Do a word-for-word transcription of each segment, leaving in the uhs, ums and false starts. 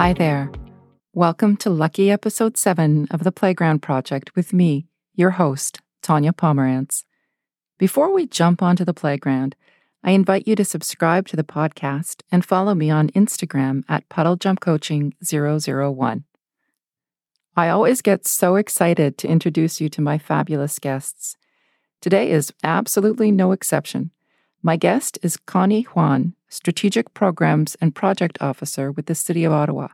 Hi there. Welcome to Lucky Episode seven of The Playground Project with me, your host, Tanya Pomerantz. Before we jump onto the playground, I invite you to subscribe to the podcast and follow me on Instagram at puddle jump coaching zero zero one. I always get so excited to introduce you to my fabulous guests. Today is absolutely no exception. My guest is Connie Yuan, Strategic Programs and Project Officer with the City of Ottawa.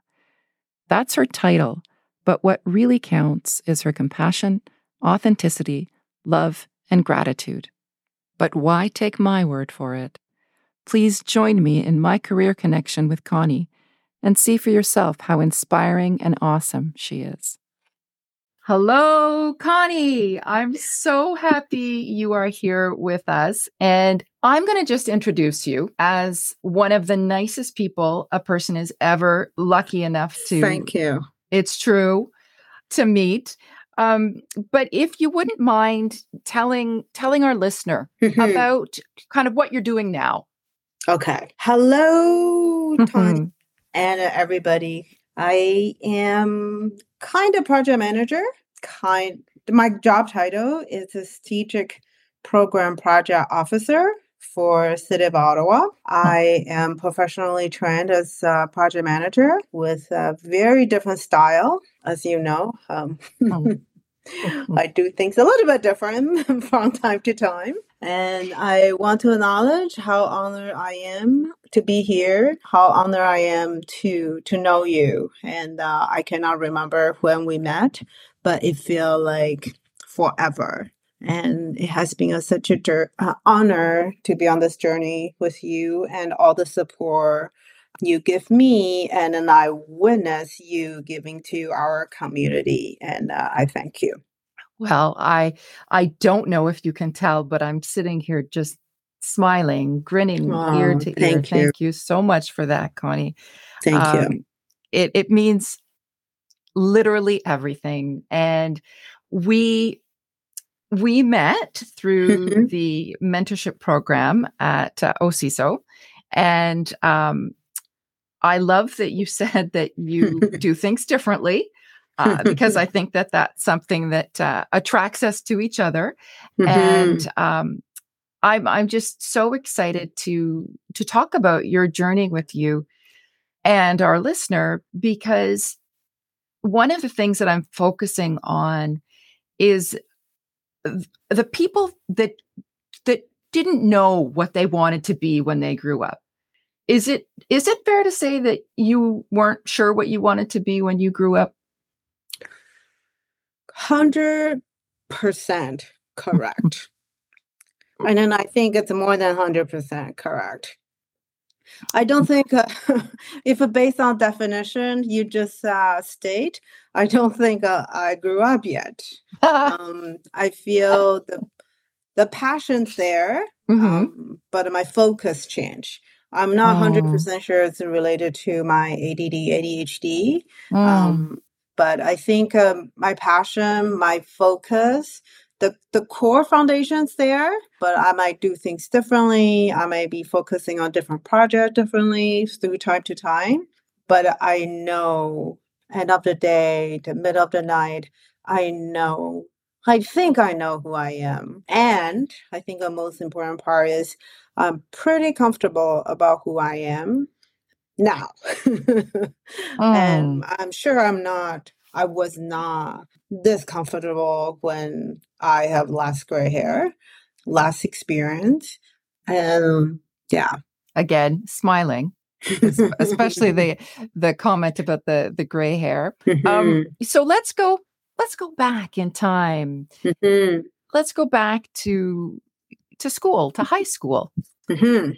That's her title, but what really counts is her compassion, authenticity, love, and gratitude. But why take my word for it? Please join me in my career connection with Connie and see for yourself how inspiring and awesome she is. Hello, Connie. I'm so happy you are here with us. And I'm going to just introduce you as one of the nicest people a person is ever lucky enough to. Thank you. It's true to meet. Um, but if you wouldn't mind telling telling our listener mm-hmm. about kind of what you're doing now. Okay. Hello, Tanya mm-hmm. and everybody. I am kind of project manager. Kind my job title is a strategic program project officer for City of Ottawa. I am professionally trained as a project manager with a very different style, as you know. Um, I do things a little bit different from time to time. And I want to acknowledge how honored I am to be here, how honored I am to to know you. And uh, I cannot remember when we met, but it feels like forever. And it has been a, such an dur- uh, honor to be on this journey with you and all the support you give me, and then I witness you giving to our community. And uh, I thank you. Well, I I don't know if you can tell, but I'm sitting here just smiling, grinning oh, ear to ear. Thank you. Thank you so much for that, Connie. Thank um, you. It it means literally everything. And we we met through mm-hmm. the mentorship program at uh, O C I S O, and um, I love that you said that you do things differently. Uh, because I think that that's something that uh, attracts us to each other, mm-hmm. and um, I'm I'm just so excited to to talk about your journey with you and our listener, because one of the things that I'm focusing on is th- the people that that didn't know what they wanted to be when they grew up. Is it is it fair to say that you weren't sure what you wanted to be when you grew up? Hundred percent correct. And then I think it's more than hundred percent correct. I don't think uh, if based on definition you just uh, state, I don't think uh, I grew up yet. um, I feel the the passion's there, mm-hmm. um, but my focus changed. I'm not hundred oh. percent sure it's related to my A D D, A D H D. Mm. Um, But I think um, my passion, my focus, the, the core foundation's there, but I might do things differently. I might be focusing on different projects differently through time to time. But I know end of the day, the middle of the night, I know, I think I know who I am. And I think the most important part is I'm pretty comfortable about who I am now. oh. And I'm sure I'm not, I was not this comfortable when I have last gray hair, last experience. Um, yeah. Again, smiling, especially the the comment about the, the gray hair. Mm-hmm. Um, so let's go, let's go back in time. Mm-hmm. Let's go back to, to school, to high school. Mm-hmm.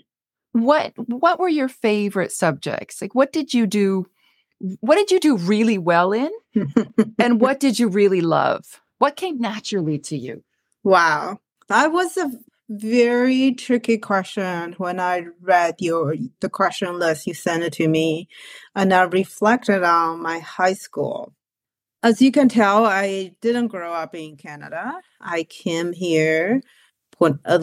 What what were your favorite subjects? Like, what did you do? What did you do really well in? And what did you really love? What came naturally to you? Wow. That was a very tricky question. When I read your the question list, you sent it to me, and I reflected on my high school. As you can tell, I didn't grow up in Canada. I came here when a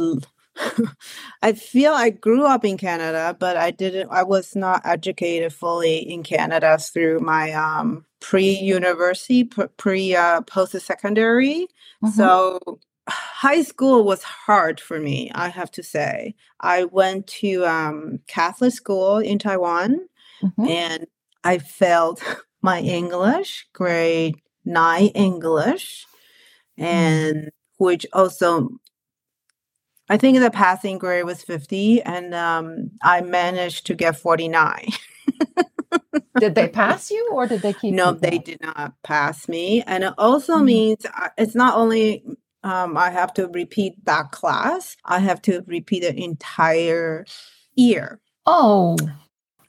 I feel I grew up in Canada, but I didn't, I was not educated fully in Canada through my um, pre-university, pre uh, post-secondary. Mm-hmm. So high school was hard for me, I have to say. I went to um, Catholic school in Taiwan, mm-hmm. and I failed my English, grade nine English, and mm-hmm. which also, I think the passing grade was fifty, and um, I managed to get forty-nine. Did they pass you, or did they keep you? No, they did not pass me. And it also mm-hmm. means it's not only um, I have to repeat that class, I have to repeat the entire year. Oh.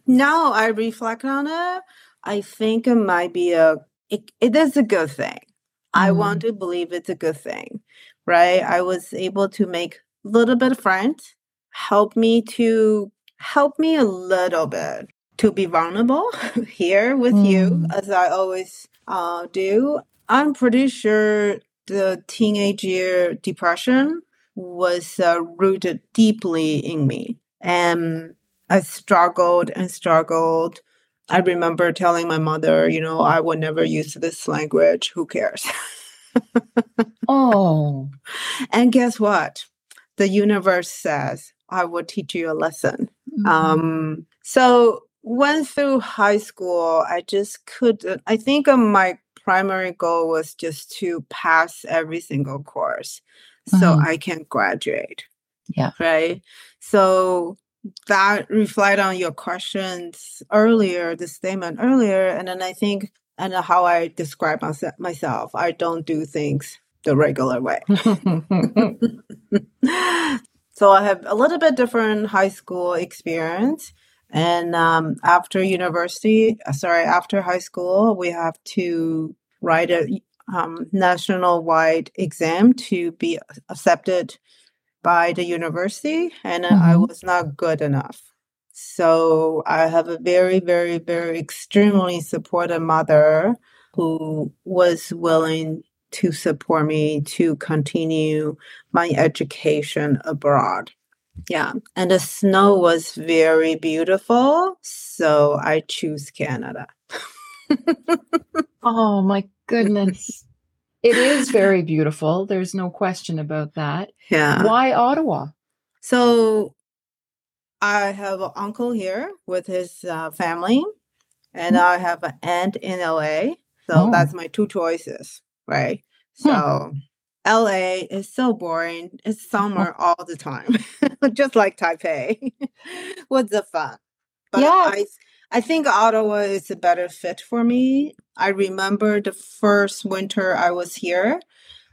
Now I reflect on it, I think it might be a, it, it is a good thing. Mm-hmm. I want to believe it's a good thing, right? I was able to make little bit of friends, help me to help me a little bit to be vulnerable here with mm. you, as I always uh, do. I'm pretty sure the teenage year depression was uh, rooted deeply in me, and I struggled and struggled. I remember telling my mother, you know, I would never use this language. Who cares? Oh, and guess what? The universe says, I will teach you a lesson. Mm-hmm. Um, so went through high school, I just could, I think my primary goal was just to pass every single course mm-hmm. so I can graduate. Yeah. Right. So that reflects on your questions earlier, the statement earlier. And then I think, and how I describe myself, I don't do things the regular way. So I have a little bit different high school experience. And um, after university, sorry, after high school, we have to write a um, national-wide exam to be accepted by the university. And mm-hmm. I was not good enough. So I have a very, very, very extremely supportive mother who was willing to support me to continue my education abroad. Yeah. And the snow was very beautiful. So I choose Canada. Oh, my goodness. It is very beautiful. There's no question about that. Yeah. Why Ottawa? So I have an uncle here with his uh, family, and mm-hmm. I have an aunt in L A. So oh. that's my two choices. Right. So hmm. L A is so boring. It's summer all the time, just like Taipei. What's the fun? But yeah. I, I think Ottawa is a better fit for me. I remember the first winter I was here,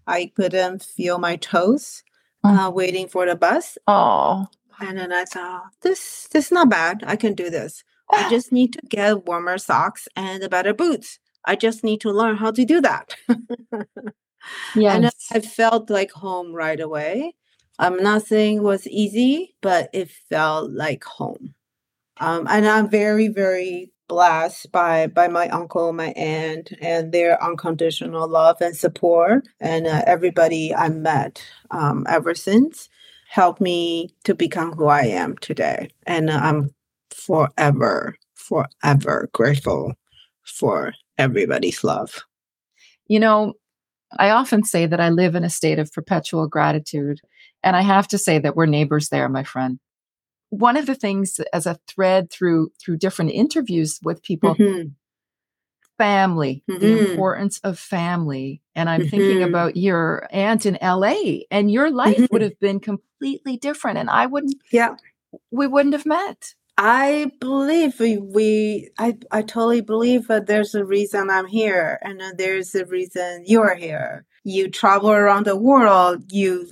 I couldn't feel my toes uh, waiting for the bus. Oh, and then I thought, this, this is not bad. I can do this. I just need to get warmer socks and better boots. I just need to learn how to do that. Yes. And I felt like home right away. I'm not saying it was easy, but it felt like home. Um, and I'm very, very blessed by, by my uncle, my aunt, and their unconditional love and support. And uh, everybody I met um, ever since helped me to become who I am today. And uh, I'm forever, forever grateful for everybody's love. You know, I often say that I live in a state of perpetual gratitude. And I have to say that we're neighbors there, my friend. One of the things as a thread through through different interviews with people, mm-hmm. family, mm-hmm. the importance of family. And I'm mm-hmm. thinking about your aunt in L A, and your life mm-hmm. would have been completely different. And I wouldn't, yeah, we wouldn't have met. I believe we, we I, I totally believe that there's a reason I'm here, and there's a reason you're here. You travel around the world, you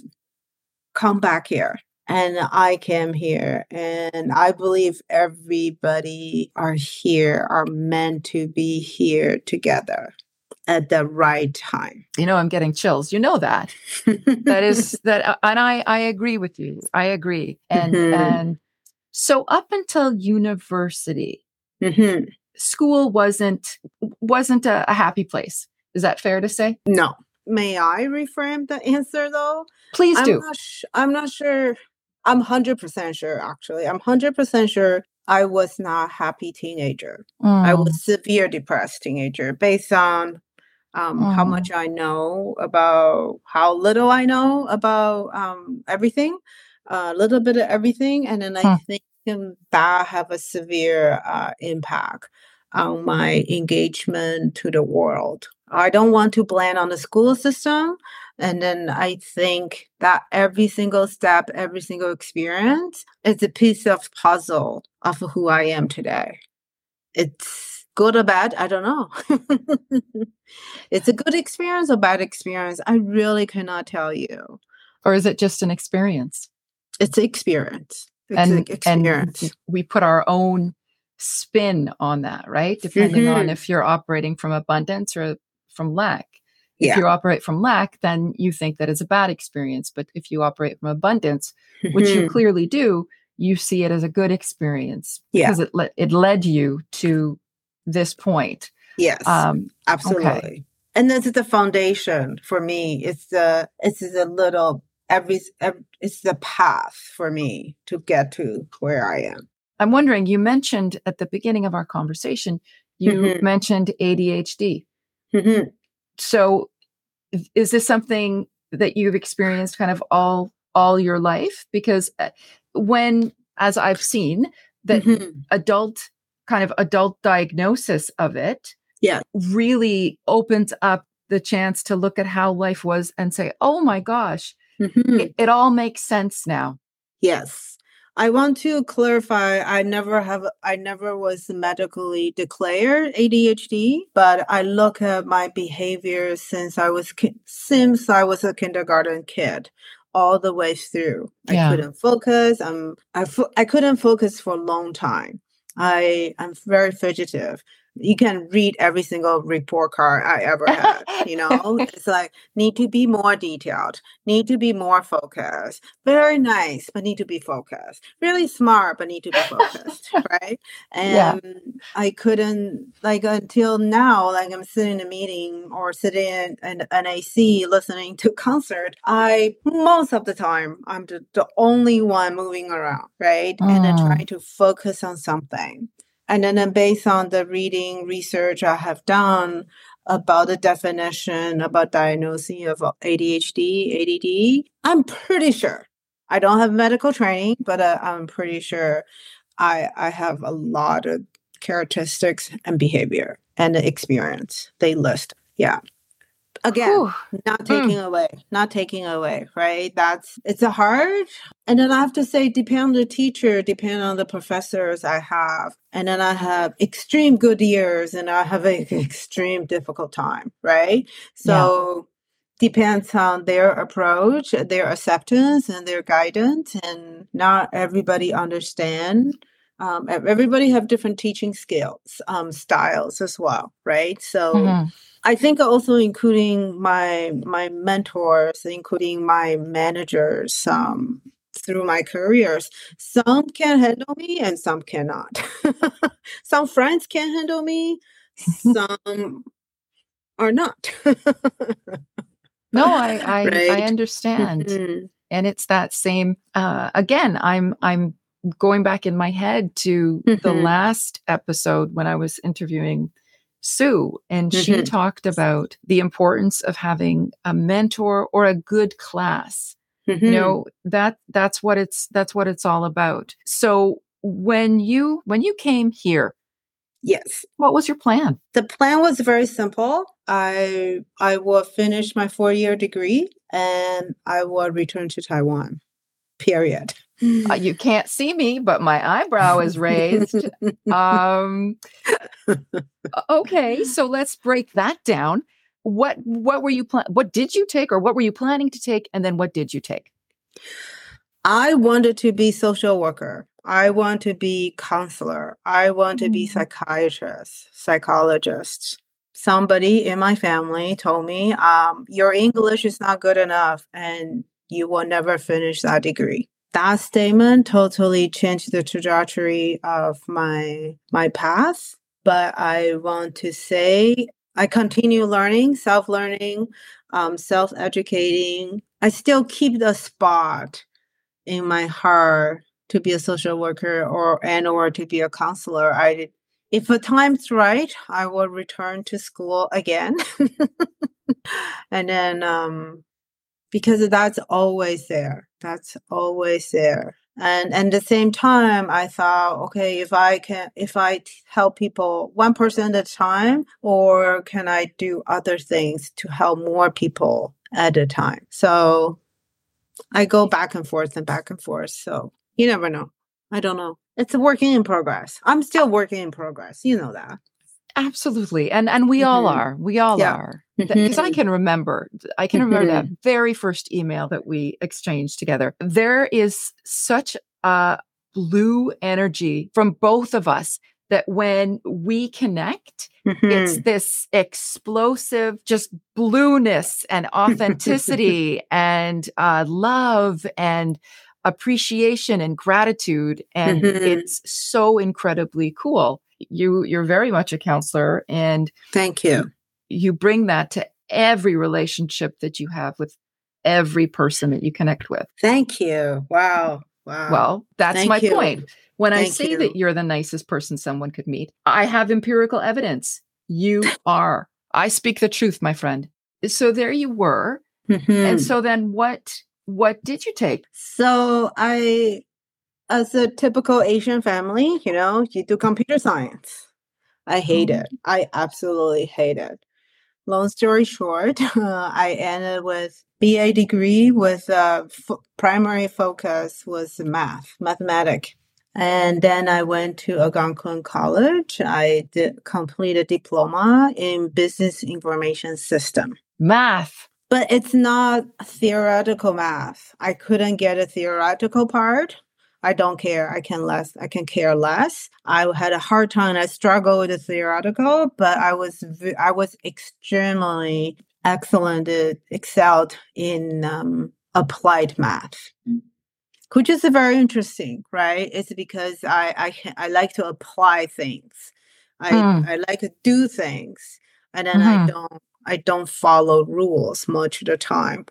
come back here, and I came here. And I believe everybody are here, are meant to be here together at the right time. You know, I'm getting chills. You know that. That is that. And I, I agree with you. I agree. And, mm-hmm. and, So up until university, mm-hmm. school wasn't wasn't a, a happy place. Is that fair to say? No. May I reframe the answer, though? Please I'm do. Not sh- I'm not sure I'm one hundred percent sure, actually. I'm one hundred percent sure I was not a happy teenager. Mm. I was severe depressed teenager based on um, mm. how much I know about, how little I know about um, everything, a uh, little bit of everything. And then I huh. think that have a severe uh, impact on my engagement to the world. I don't want to blame on the school system. And then I think that every single step, every single experience is a piece of puzzle of who I am today. It's good or bad, I don't know. It's a good experience or bad experience. I really cannot tell you. Or is it just an experience? It's an experience. It's and, an experience. And we put our own spin on that, right? Depending mm-hmm. on if you're operating from abundance or from lack. Yeah. If you operate from lack, then you think that it's a bad experience. But if you operate from abundance, mm-hmm. which you clearly do, you see it as a good experience yeah. because it le- it led you to this point. Yes, um, absolutely. Okay. And this is the foundation for me. It's the it's a little every it's the path for me to get to where I am. I'm wondering. You mentioned at the beginning of our conversation, you mm-hmm. mentioned A D H D. Mm-hmm. So, is this something that you've experienced kind of all all your life? Because when, as I've seen, that mm-hmm. adult kind of adult diagnosis of it, yeah, really opens up the chance to look at how life was and say, "Oh my gosh, mm-hmm. it, it all makes sense now." Yes, I want to clarify. I never have. I never was medically declared A D H D, but I look at my behavior since I was ki- since I was a kindergarten kid, all the way through. Yeah. I couldn't focus. Um, I fo- I couldn't focus for a long time. I I'm very fidgetive. You can read every single report card I ever had, you know? It's like, need to be more detailed, need to be more focused, very nice, but need to be focused, really smart, but need to be focused, right? And yeah. I couldn't, like, until now, like I'm sitting in a meeting or sitting in an, an A C listening to concert, I, most of the time, I'm the, the only one moving around, right? Mm. And then trying to focus on something. And then based on the reading research I have done about the definition, about diagnosing of A D H D, A D D, I'm pretty sure. I don't have medical training, but uh, I'm pretty sure I, I have a lot of characteristics and behavior and experience they list. Yeah. Again, Whew. not taking mm. away, not taking away, right? That's, it's a hard. And then I have to say, depend on the teacher, depend on the professors I have. And then I have extreme good years and I have an extreme difficult time, right? So yeah. depends on their approach, their acceptance and their guidance. And not everybody understands. Um, everybody have different teaching skills, um, styles as well, right? So mm-hmm. I think also including my my mentors, including my managers um, through my careers, some can handle me and some cannot. Some friends can handle me, some are not. No, I I, right? I understand, mm-hmm. and it's that same. Uh, again, I'm I'm. going back in my head to mm-hmm. the last episode when I was interviewing Sue, and mm-hmm. she talked about the importance of having a mentor or a good class. Mm-hmm. You know, that that's what it's that's what it's all about. So when you when you came here, yes, what was your plan? The plan was very simple. I I will finish my four-year degree and I will return to Taiwan. Period. Uh, you can't see me, but my eyebrow is raised. um, okay, so let's break that down. What what were you pl- What did you take, or what were you planning to take, and then what did you take? I wanted to be social worker. I want to be counselor. I want to be psychiatrist, psychologist. Somebody in my family told me, um, "Your English is not good enough, and you will never finish that degree." That statement totally changed the trajectory of my my path. But I want to say I continue learning, self-learning, um, self-educating. I still keep the spot in my heart to be a social worker or and or to be a counselor. I did. If the time's right, I will return to school again. And then, um, because that's always there. That's always there. And, and at the same time, I thought, okay, if I can, if I help people one person at a time, or can I do other things to help more people at a time? So I go back and forth and back and forth. So you never know. I don't know. It's a working in progress. I'm still working in progress. You know that. Absolutely. And and we mm-hmm. all are. We all yeah. are. Because mm-hmm. I can remember, I can remember mm-hmm. that very first email that we exchanged together. There is such a blue energy from both of us that when we connect, mm-hmm. it's this explosive, just blueness and authenticity and uh, love and appreciation and gratitude. And mm-hmm. it's so incredibly cool. You, you're very much a counselor, and thank you. You bring that to every relationship that you have with every person that you connect with. Thank you. Wow. Wow. Well, that's thank my you. Point. When thank I say you. That you're the nicest person someone could meet, I have empirical evidence. You are. I speak the truth, my friend. So there you were. Mm-hmm. And so then what What did you take? So I, as a typical Asian family, you know, you do computer science. I hate it. I absolutely hate it. Long story short, uh, I ended with B A degree with uh, f- primary focus was math, mathematics. And then I went to Algonquin College. I did complete a diploma in business information system. Math. But it's not theoretical math. I couldn't get a theoretical part. I don't care. I can less. I can care less. I had a hard time. I struggled with the theoretical, but I was I was extremely excellent. Excelled in um, applied math, which is very interesting, right? It's because I I, I like to apply things. I mm. I like to do things, and then mm-hmm. I don't. I don't follow rules much of the time.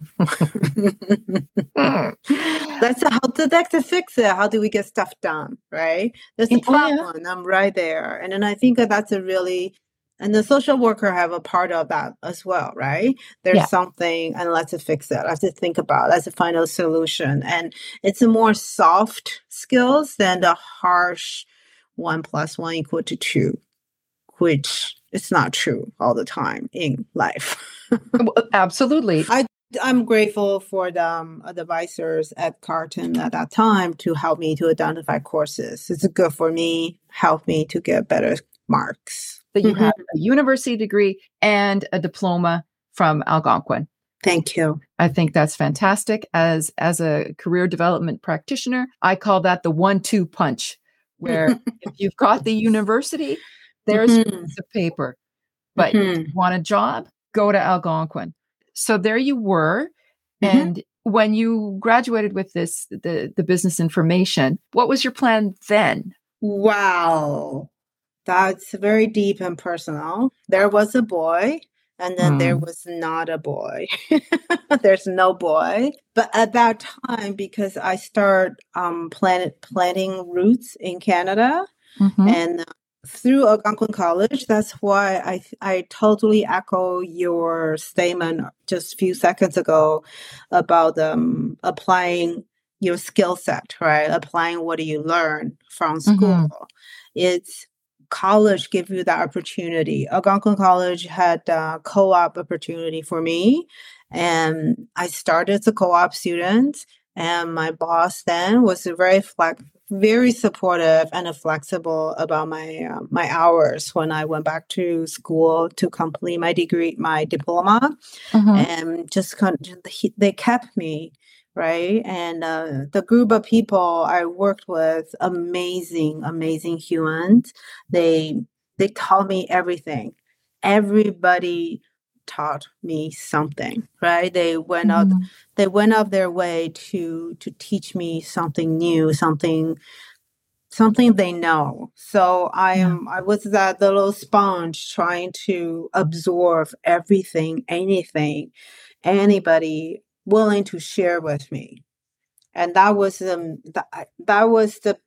That's how to, that's to fix it. How do we get stuff done, right? That's the problem. I'm right there. And then I think that that's a really, and the social worker have a part of that as well, right? There's yeah. something, and let's fix it. Let's think about it. Let's find a solution. And it's a more soft skills than the harsh one plus one equal to two, which... it's not true all the time in life. Absolutely. I, I'm grateful for the um, advisors at Carleton at that time to help me to identify courses. It's good for me, help me to get better marks. But you mm-hmm. have a university degree and a diploma from Algonquin. Thank you. I think that's fantastic. As, as a career development practitioner, I call that the one-two punch, where if you've got the university... there's mm-hmm. a piece of paper, but mm-hmm. you want a job, go to Algonquin. So there you were. Mm-hmm. And when you graduated with this, the, the business information, what was your plan then? Wow. That's very deep and personal. There was a boy, and then mm. there was not a boy. There's no boy. But at that time, because I started um, plan- planting roots in Canada mm-hmm. and through Algonquin College, that's why I I totally echo your statement just a few seconds ago about um, applying your skill set, right? Applying what you learn from school. Mm-hmm. It's college gives you that opportunity. Algonquin College had a co-op opportunity for me, and I started as a co-op student, and my boss then was very flexible. Very supportive and flexible about my uh, my hours when I went back to school to complete my degree, my diploma, mm-hmm. and just kind of, he, they kept me right. And uh, the group of people I worked with, amazing, amazing humans. They they taught me everything. Everybody taught me something, right? They went out, mm-hmm. they went out their way to to teach me something new, something something they know. So I am yeah. I was that little sponge trying to absorb everything, anything, anybody willing to share with me. And that was um, th- that was the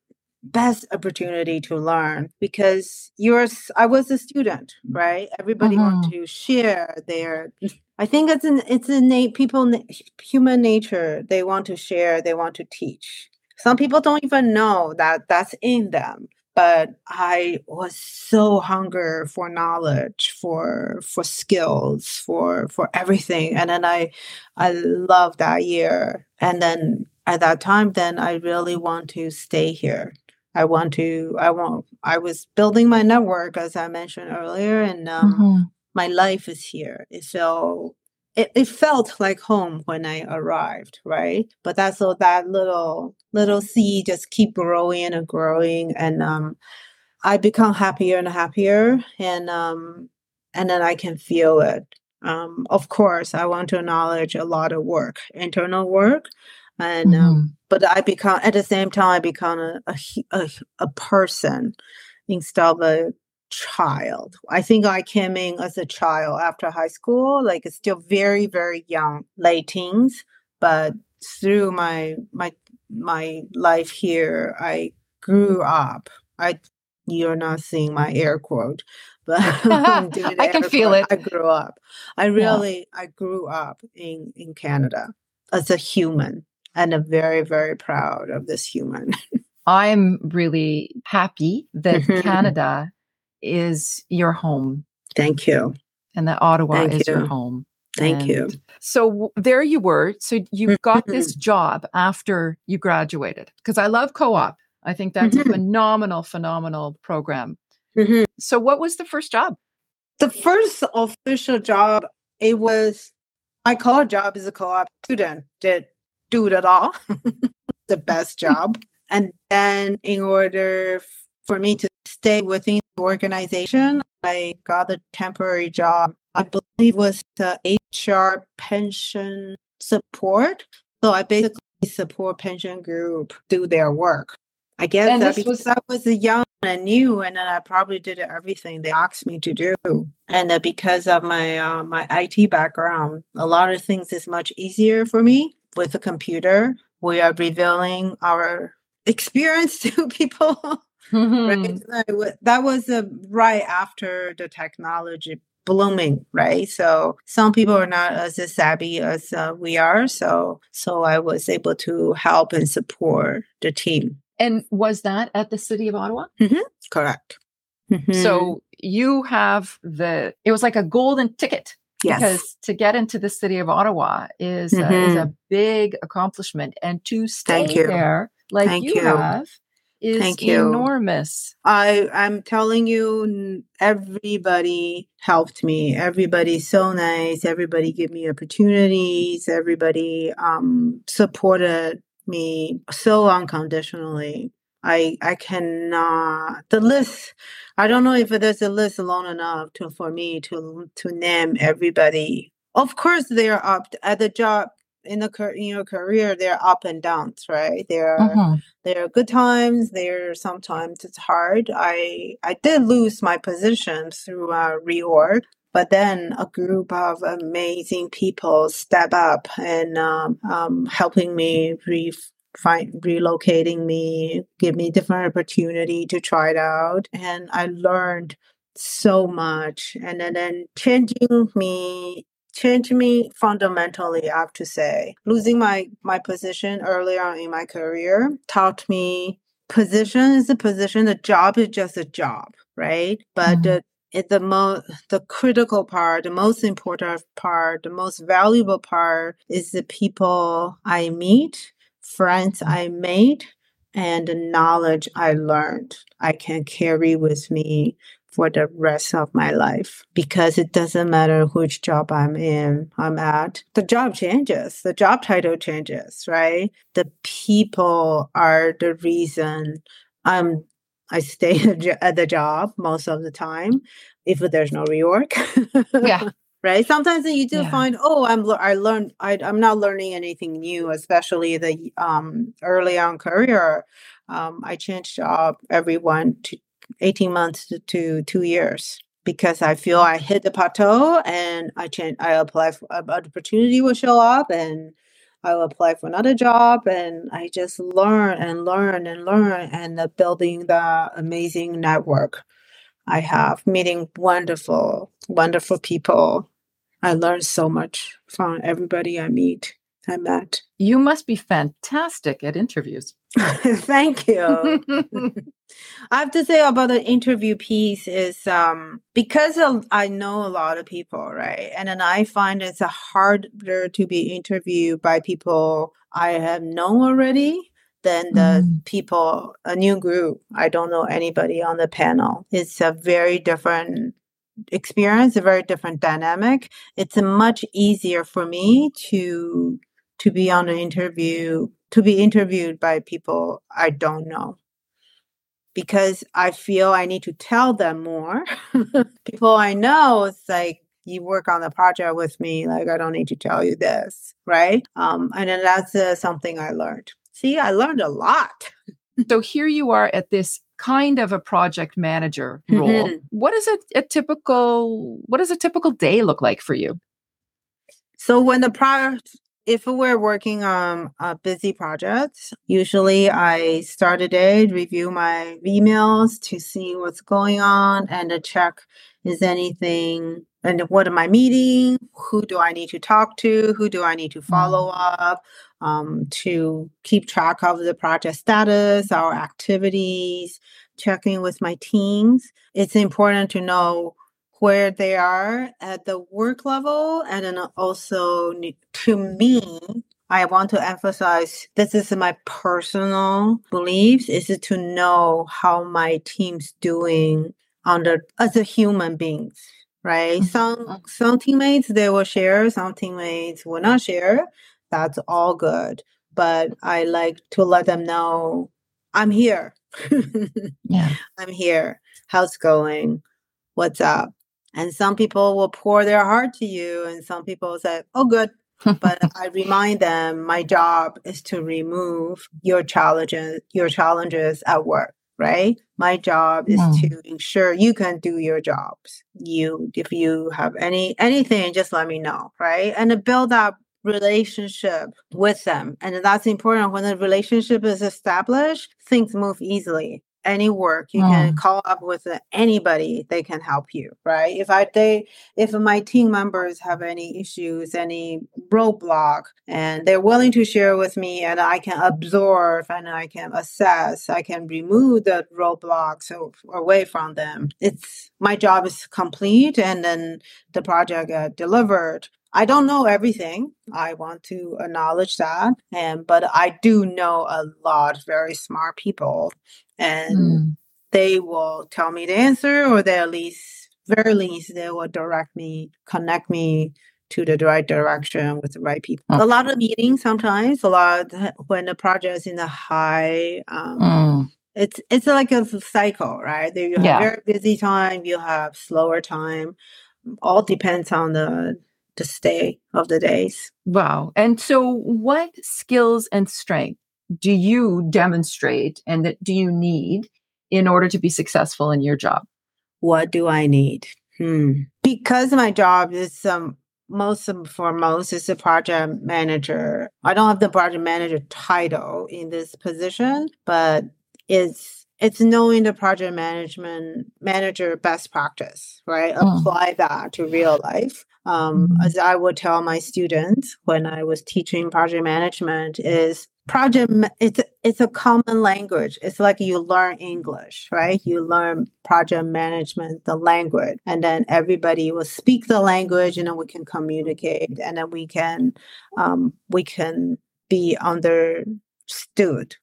best opportunity to learn, because you're I was a student, right? Everybody mm-hmm. wanted to share their. I think it's an it's innate people human nature. They want to share. They want to teach. Some people don't even know that that's in them. But I was so hungry for knowledge, for for skills, for for everything. And then I I loved that year. And then at that time, then I really want to stay here. I want to. I want. I was building my network, as I mentioned earlier, and um, mm-hmm. my life is here. So it, it felt like home when I arrived, right? But that's all. That little little seed just keep growing and growing, and um, I become happier and happier, and um, and then I can feel it. Um, of course, I want to acknowledge a lot of work, internal work. And um, mm-hmm. but I become at the same time I become a, a a person instead of a child. I think I came in as a child after high school, like it's still very very young, late teens. But through my my my life here, I grew up. I you're not seeing my air quote, but I can feel quote. It. I grew up. I really yeah. I grew up in in Canada as a human. And I'm very, very proud of this human. I'm really happy that mm-hmm. Canada is your home. Thank you. And that Ottawa Thank is you. Your home. Thank and you. So there you were. So you got this job after you graduated, because I love co-op. I think that's mm-hmm. a phenomenal, phenomenal program. Mm-hmm. So what was the first job? The first official job, it was, I call a job as a co-op student, did do it at all, the best job. And then in order f- for me to stay within the organization, I got a temporary job. I believe was the H R pension support. So I basically support pension group do their work. I guess and that because was- I was young and new, and then I probably did everything they asked me to do. And uh, because of my uh, my I T background, a lot of things is much easier for me. With a computer, we are revealing our experience to people. Mm-hmm. Right? That was uh, right after the technology blooming, right? So some people are not as savvy as uh, we are. So, so I was able to help and support the team. And was that at the City of Ottawa? Mm-hmm. Correct. Mm-hmm. So you have the, it was like a golden ticket. Yes. Because to get into the City of Ottawa is, mm-hmm. uh, is a big accomplishment. And to stay there like Thank you, you have is Thank you. Enormous. I, I'm telling you, everybody helped me. Everybody's so nice. Everybody gave me opportunities. Everybody um, supported me so unconditionally. I I cannot, the list, I don't know if there's a list long enough to, for me to to name everybody. Of course, they're up at the job, in the in your career, they're up and downs, right? There are, uh-huh. there are good times, there are sometimes it's hard. I, I did lose my position through a reorg, but then a group of amazing people step up and um, um, helping me re- Find relocating me, give me different opportunity to try it out, and I learned so much. And then, then changing me, changed me fundamentally. I have to say, losing my my position earlier on in my career taught me position is a position, a job is just a job, right? But mm-hmm. the It, the most, the critical part, the most important part, the most valuable part is the people I meet. Friends I made and the knowledge I learned I can carry with me for the rest of my life, because it doesn't matter which job I'm in, I'm at. The job changes, the job title changes, right? The people are the reason I'm, I stay at the job most of the time if there's no rework. Yeah. Right. Sometimes you do yeah. find, oh, I'm I learned I, I'm not learning anything new, especially the um, early on career. Um, I changed job every one to eighteen months to, to two years because I feel I hit the plateau and I change. I apply for an opportunity will show up and I'll apply for another job, and I just learn and learn and learn and uh, building the amazing network I have, meeting wonderful, wonderful people. I learned so much from everybody I meet. I met. You must be fantastic at interviews. Thank you. I have to say about the interview piece is um, because of, I know a lot of people, right? And then I find it's a harder to be interviewed by people I have known already than the mm. people, a new group. I don't know anybody on the panel. It's a very different experience, a very different dynamic. It's much easier for me to to be on an interview, to be interviewed by people I don't know, because I feel I need to tell them more. People I know, it's like, you work on the project with me, like, I don't need to tell you this, right? Um, and then that's uh, something I learned. See, I learned a lot. So here you are at this kind of a project manager role. Mm-hmm. What is a, a typical, what does a typical day look like for you? So when the project, if we're working on a busy project, usually I start a day, review my emails to see what's going on and to check is anything, and what am I meeting? Who do I need to talk to? Who do I need to follow up um, to keep track of the project status, our activities, checking with my teams? It's important to know where they are at the work level. And then also, to me, I want to emphasize, this is my personal beliefs, is to know how my team's doing under as a human beings, right? Mm-hmm. Some some teammates, they will share, some teammates will not share. That's all good. But I like to let them know, I'm here. Yeah, I'm here. How's going? What's up? And some people will pour their heart to you, and some people say, oh, good. But I remind them, my job is to remove your challenges, your challenges at work, right? My job is mm. to ensure you can do your jobs. You, if you have any anything, just let me know, right? And to build up relationship with them. And that's important. When the relationship is established, things move easily. Any work you mm. can call up with anybody, they can help you, right? If I they if my team members have any issues, any roadblock, and they're willing to share with me, and I can absorb and I can assess, I can remove the roadblocks away from them. It's my job is complete, and then the project uh, delivered. I don't know everything. I want to acknowledge that, and but I do know a lot of very smart people. And mm. they will tell me the answer, or they at least, very least, they will direct me, connect me to the right direction with the right people. Okay. A lot of meetings sometimes, a lot of, when the project is in the high, um, mm. it's it's like a cycle, right? You have yeah. very busy time, you have slower time. All depends on the the stay of the days. Wow. And so what skills and strengths do you demonstrate and that do you need in order to be successful in your job? What do I need? Hmm. Because my job is um, most and foremost is a project manager. I don't have the project manager title in this position, but it's it's knowing the project management manager best practice, right? Mm. Apply that to real life. Um, as I would tell my students when I was teaching project management is project, it's, it's a common language. It's like you learn English, right? You learn project management, the language, and then everybody will speak the language, and then we can communicate, and then we can, um, we can be understood,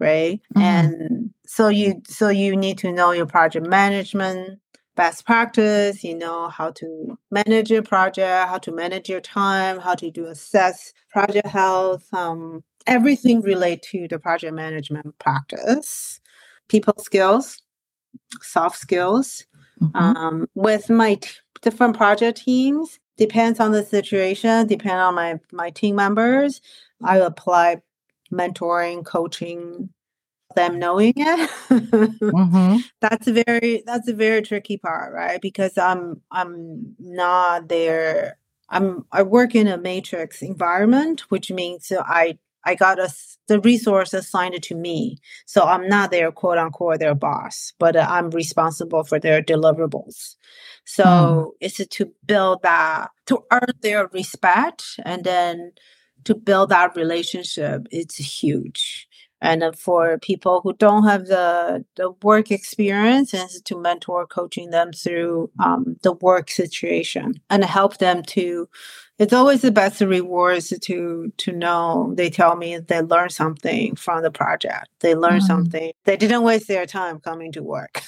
right? Mm-hmm. And so you, so you need to know your project management best practice, you know, how to manage your project, how to manage your time, how to do assess project health, um, everything related to the project management practice, people skills, soft skills. Mm-hmm. Um, with my t- different project teams, depends on the situation, depend on my, my team members, I apply mentoring, coaching, them knowing it. Mm-hmm. That's a very that's a very tricky part, right? Because I'm I'm not their I'm, I work in a matrix environment, which means I, I got a, the resource assigned to me. So I'm not their quote unquote, their boss, but I'm responsible for their deliverables. So mm. it's to build that, to earn their respect, and then to build that relationship. It's huge. And for people who don't have the, the work experience, is to mentor, coaching them through um, the work situation and help them to, it's always the best rewards to to know. They tell me they learn something from the project. They learn mm-hmm. something. They didn't waste their time coming to work.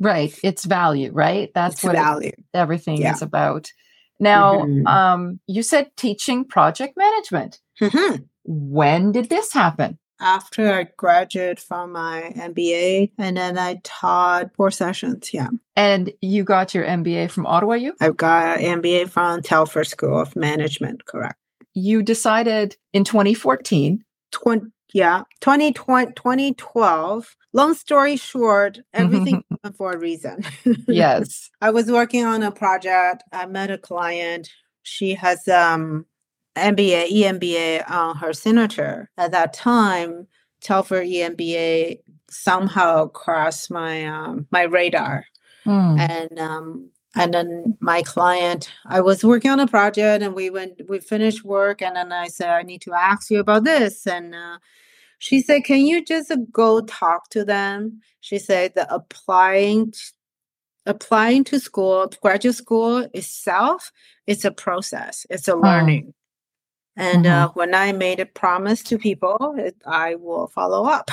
Right. It's value, right? That's it's what value. It, everything yeah. is about. Now, mm-hmm. um, you said teaching project management. Mm-hmm. When did this happen? After I graduated from my M B A, and then I taught four sessions, yeah. And you got your M B A from Ottawa, you? I got an M B A from Telfer School of Management, correct. You decided in twenty fourteen. twenty, yeah, twenty twenty, twenty twelve. Long story short, everything happened for a reason. Yes. I was working on a project. I met a client. She has... um. M B A, E M B A on her signature. At that time, Telfer E M B A somehow crossed my um, my radar, mm. and um, and then my client. I was working on a project, and we went. We finished work, and then I said, "I need to ask you about this." And uh, she said, "Can you just go talk to them?" She said, "The applying." T- applying to school, graduate school itself, it's a process. It's a learning. Oh. And mm-hmm. uh, when I made a promise to people, it, I will follow up.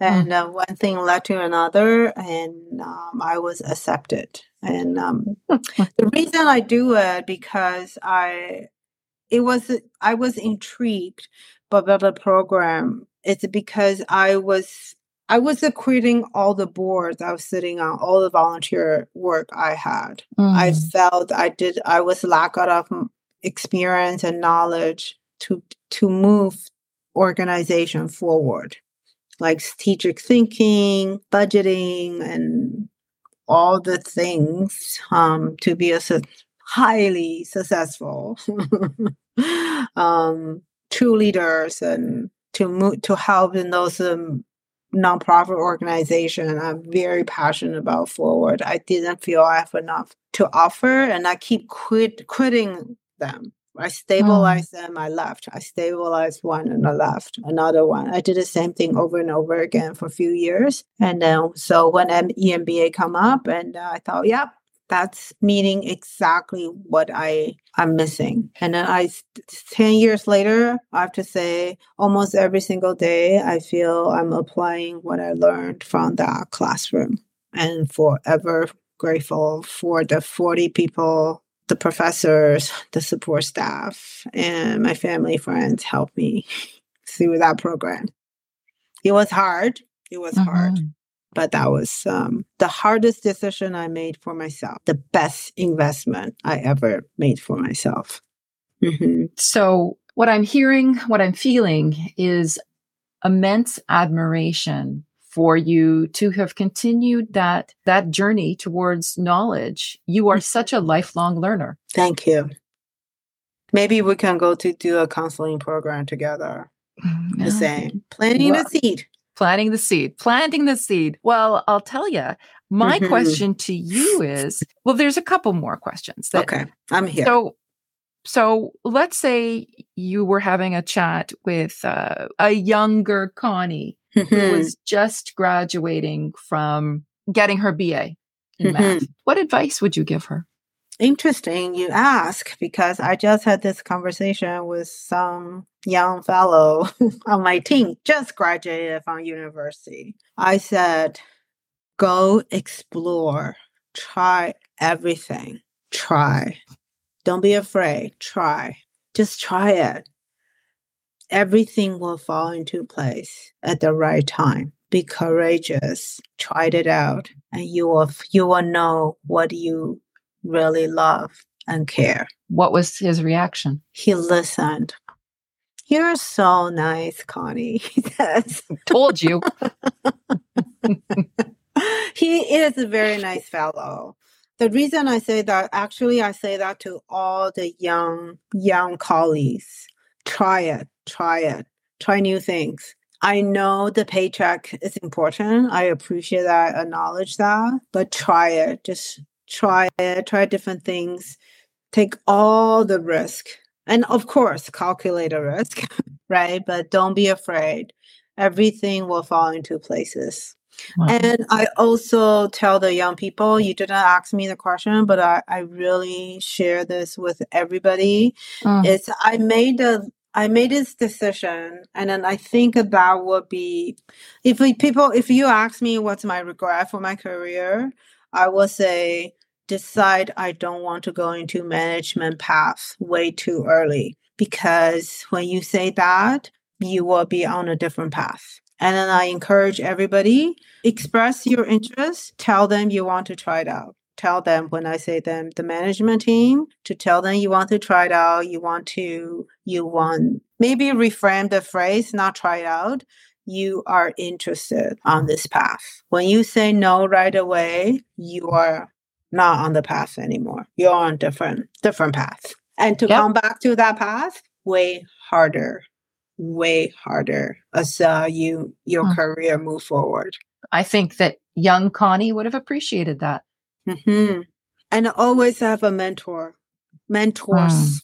And uh, one thing led to another, and um, I was accepted. And um, the reason I do it, because I, it was, I was intrigued by the program. It's because I was I was quitting all the boards I was sitting on, all the volunteer work I had. Mm. I felt I did. I was lack of experience and knowledge to to move organization forward, like strategic thinking, budgeting, and all the things um, to be a su- highly successful um, true leaders and to move to help in those. Um, nonprofit organization I'm very passionate about forward. I didn't feel I have enough to offer, and I keep quit quitting them. I stabilized mm. them. I left. I stabilized one and I left another one. I did the same thing over and over again for a few years. And then so when E M B A come up, and uh, I thought, yep, that's meeting exactly what I am missing. And then I, ten years later, I have to say, almost every single day, I feel I'm applying what I learned from that classroom, and forever grateful for the forty people, the professors, the support staff, and my family, friends helped me through that program. It was hard. It was mm-hmm. hard. But that was um, the hardest decision I made for myself, the best investment I ever made for myself. Mm-hmm. So what I'm hearing, what I'm feeling is immense admiration for you to have continued that that journey towards knowledge. You are such a lifelong learner. Thank you. Maybe we can go to do a counseling program together. Mm-hmm. The same. Planting well. the seed. Planting the seed, planting the seed. Well, I'll tell you, my mm-hmm. question to you is, well, there's a couple more questions. That, okay, I'm here. So, so let's say you were having a chat with uh, a younger Connie mm-hmm. who was just graduating from getting her B A in mm-hmm. math. What advice would you give her? Interesting you ask, because I just had this conversation with some young fellow on my team, just graduated from university. I said, go explore, try everything, try. Don't be afraid, try. Just try it. Everything will fall into place at the right time. Be courageous, try it out, and you will you will know what you really love and care. What was his reaction? He listened. You're so nice, Connie. He says, told you. He is a very nice fellow. The reason I say that, actually, I say that to all the young, young colleagues. Try it, try it, try new things. I know the paycheck is important. I appreciate that, acknowledge that, but try it. Just try it, try different things. Take all the risk. And of course, calculate the risk, right? But don't be afraid. Everything will fall into places. Wow. And I also tell the young people, you didn't ask me the question, but I, I really share this with everybody. Mm. It's I made a I made this decision, and then I think that would be if we people if you ask me what's my regret for my career, I will say decide I don't want to go into management paths way too early, because when you say that, you will be on a different path. And then I encourage everybody, express your interest, tell them you want to try it out. Tell them, when I say them, the management team, to tell them you want to try it out, you want to, you want, maybe reframe the phrase, not try it out. You are interested on this path. When you say no right away, you are not on the path anymore. You're on a different, different path. And to yep. come back to that path, way harder. way harder as uh, you your mm. career move forward. I think that young Connie would have appreciated that. Mm-hmm. And always have a mentor. Mentors. Mm.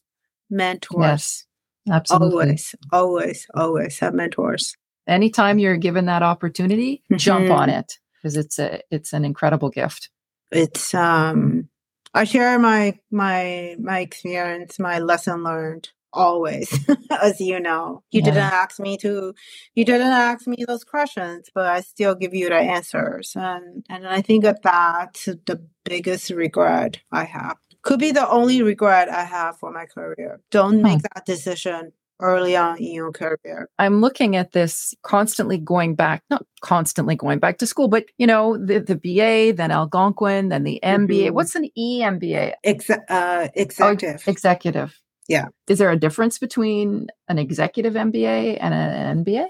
Mentors. Yes, absolutely. Always, always, always have mentors. Anytime you're given that opportunity, mm-hmm. jump on it, because it's a it's an incredible gift. It's um I share my my my experience, my lesson learned. Always, as you know, you yeah. didn't ask me to, you didn't ask me those questions, but I still give you the answers. And and I think that that's the biggest regret I have. Could be the only regret I have for my career. Don't make that decision early on in your career. I'm looking at this constantly going back, not constantly going back to school, but you know, the, the B A, then Algonquin, then the M B A. Mm-hmm. What's an E M B A? Ex- uh, executive. Oh, executive. Yeah. Is there a difference between an executive M B A and an M B A?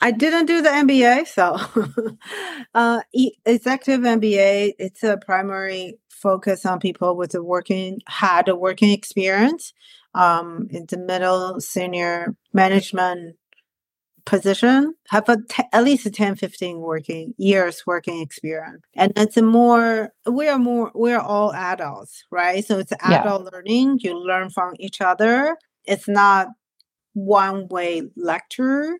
I didn't do the M B A, so uh, e- executive M B A, it's a primary focus on people with a working, had a working experience um, in the middle senior management position, have a t- at least a ten, fifteen working years working experience. And it's a more, we are more, we're all adults, right? So it's adult yeah. learning. You learn from each other. It's not one way lecture.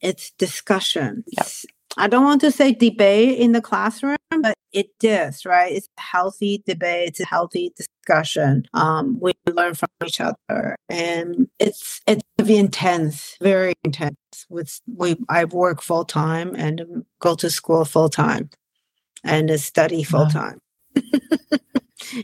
It's discussion. Yeah. It's, I don't want to say debate in the classroom, but it is, right? It's a healthy debate. It's a healthy discussion. Um, we learn from each other, and it's it's intense, very intense. With we, I work full time and go to school full time, and study full time. Wow.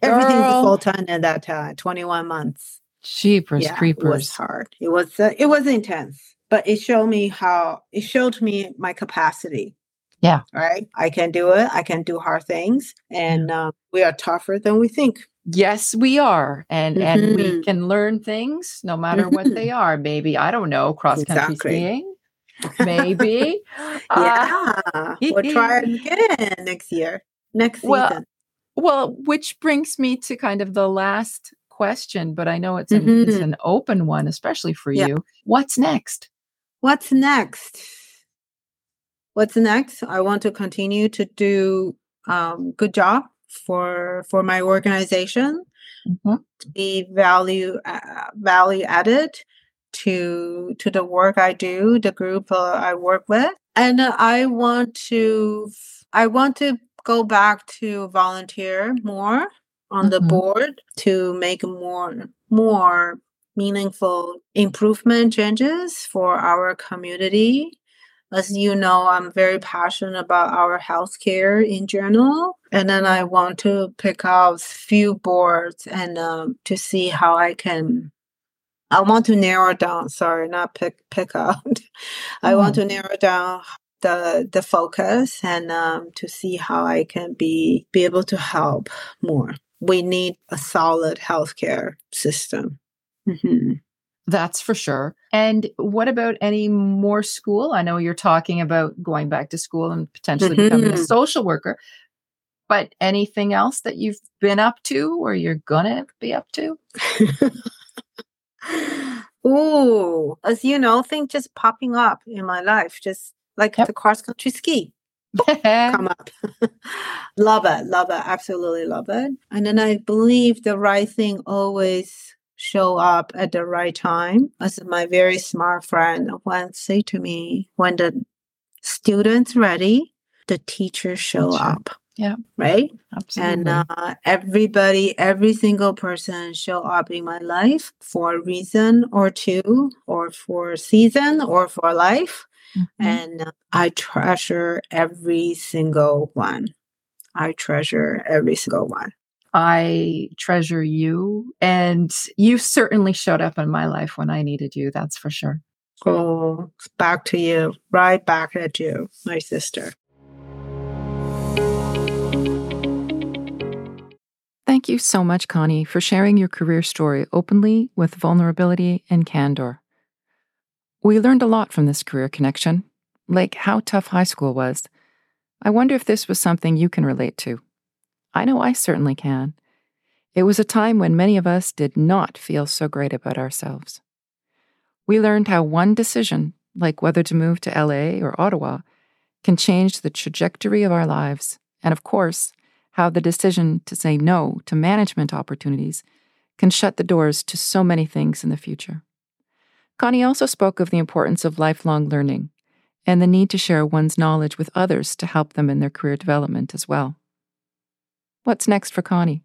Everything's full time at that time. Twenty-one months. Jeepers yeah, creepers! It was hard. It was uh, it was intense, but it showed me how it showed me my capacity. Yeah. Right. I can do it. I can do hard things. And uh, we are tougher than we think. Yes, we are. And mm-hmm. and we can learn things no matter mm-hmm. what they are. Maybe, I don't know, cross-country exactly. skiing. Maybe. yeah. Uh, we'll try it again next year. Next well, season. Well, which brings me to kind of the last question, but I know it's an, mm-hmm. it's an open one, especially for yeah. you. What's next? What's next? What's next? I want to continue to do um, good job for for my organization, mm-hmm. to be value uh, value added to to the work I do, the group uh, I work with, and uh, I want to I want to go back to volunteer more on mm-hmm. the board to make more more meaningful improvement changes for our community. As you know, I'm very passionate about our healthcare in general. And then I want to pick out few boards and um, to see how I can, I want to narrow down, sorry, not pick pick out. Mm-hmm. I want to narrow down the the focus and um, to see how I can be, be able to help more. We need a solid healthcare system. Mm-hmm. That's for sure. And what about any more school? I know you're talking about going back to school and potentially mm-hmm. becoming a social worker. But anything else that you've been up to or you're going to be up to? Oh, as you know, things just popping up in my life, just like yep. the cross-country ski. Come up. Love it. Love it. Absolutely love it. And then I believe the right thing always show up at the right time. As my very smart friend once say to me, when the student's ready, the teachers show Teacher. up. Yeah. Right? Absolutely. And uh, everybody, every single person show up in my life for a reason or two, or for a season, or for life. Mm-hmm. And I treasure every single one. I treasure every single one. I treasure you. And you certainly showed up in my life when I needed you. That's for sure. Oh, back to you. Right back at you, my sister. Thank you so much, Connie, for sharing your career story openly with vulnerability and candor. We learned a lot from this career connection, like how tough high school was. I wonder if this was something you can relate to. I know I certainly can. It was a time when many of us did not feel so great about ourselves. We learned how one decision, like whether to move to L A or Ottawa, can change the trajectory of our lives, and of course, how the decision to say no to management opportunities can shut the doors to so many things in the future. Connie also spoke of the importance of lifelong learning and the need to share one's knowledge with others to help them in their career development as well. What's next for Connie?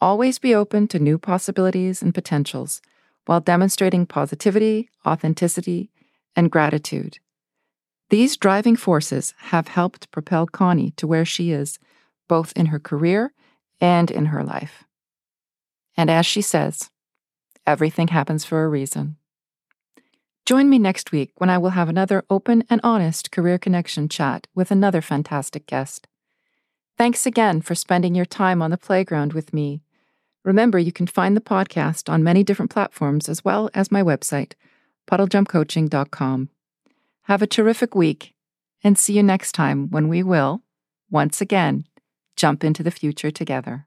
Always be open to new possibilities and potentials while demonstrating positivity, authenticity, and gratitude. These driving forces have helped propel Connie to where she is, both in her career and in her life. And as she says, everything happens for a reason. Join me next week when I will have another open and honest career connection chat with another fantastic guest. Thanks again for spending your time on the playground with me. Remember, you can find the podcast on many different platforms as well as my website, puddle jump coaching dot com. Have a terrific week and see you next time when we will, once again, jump into the future together.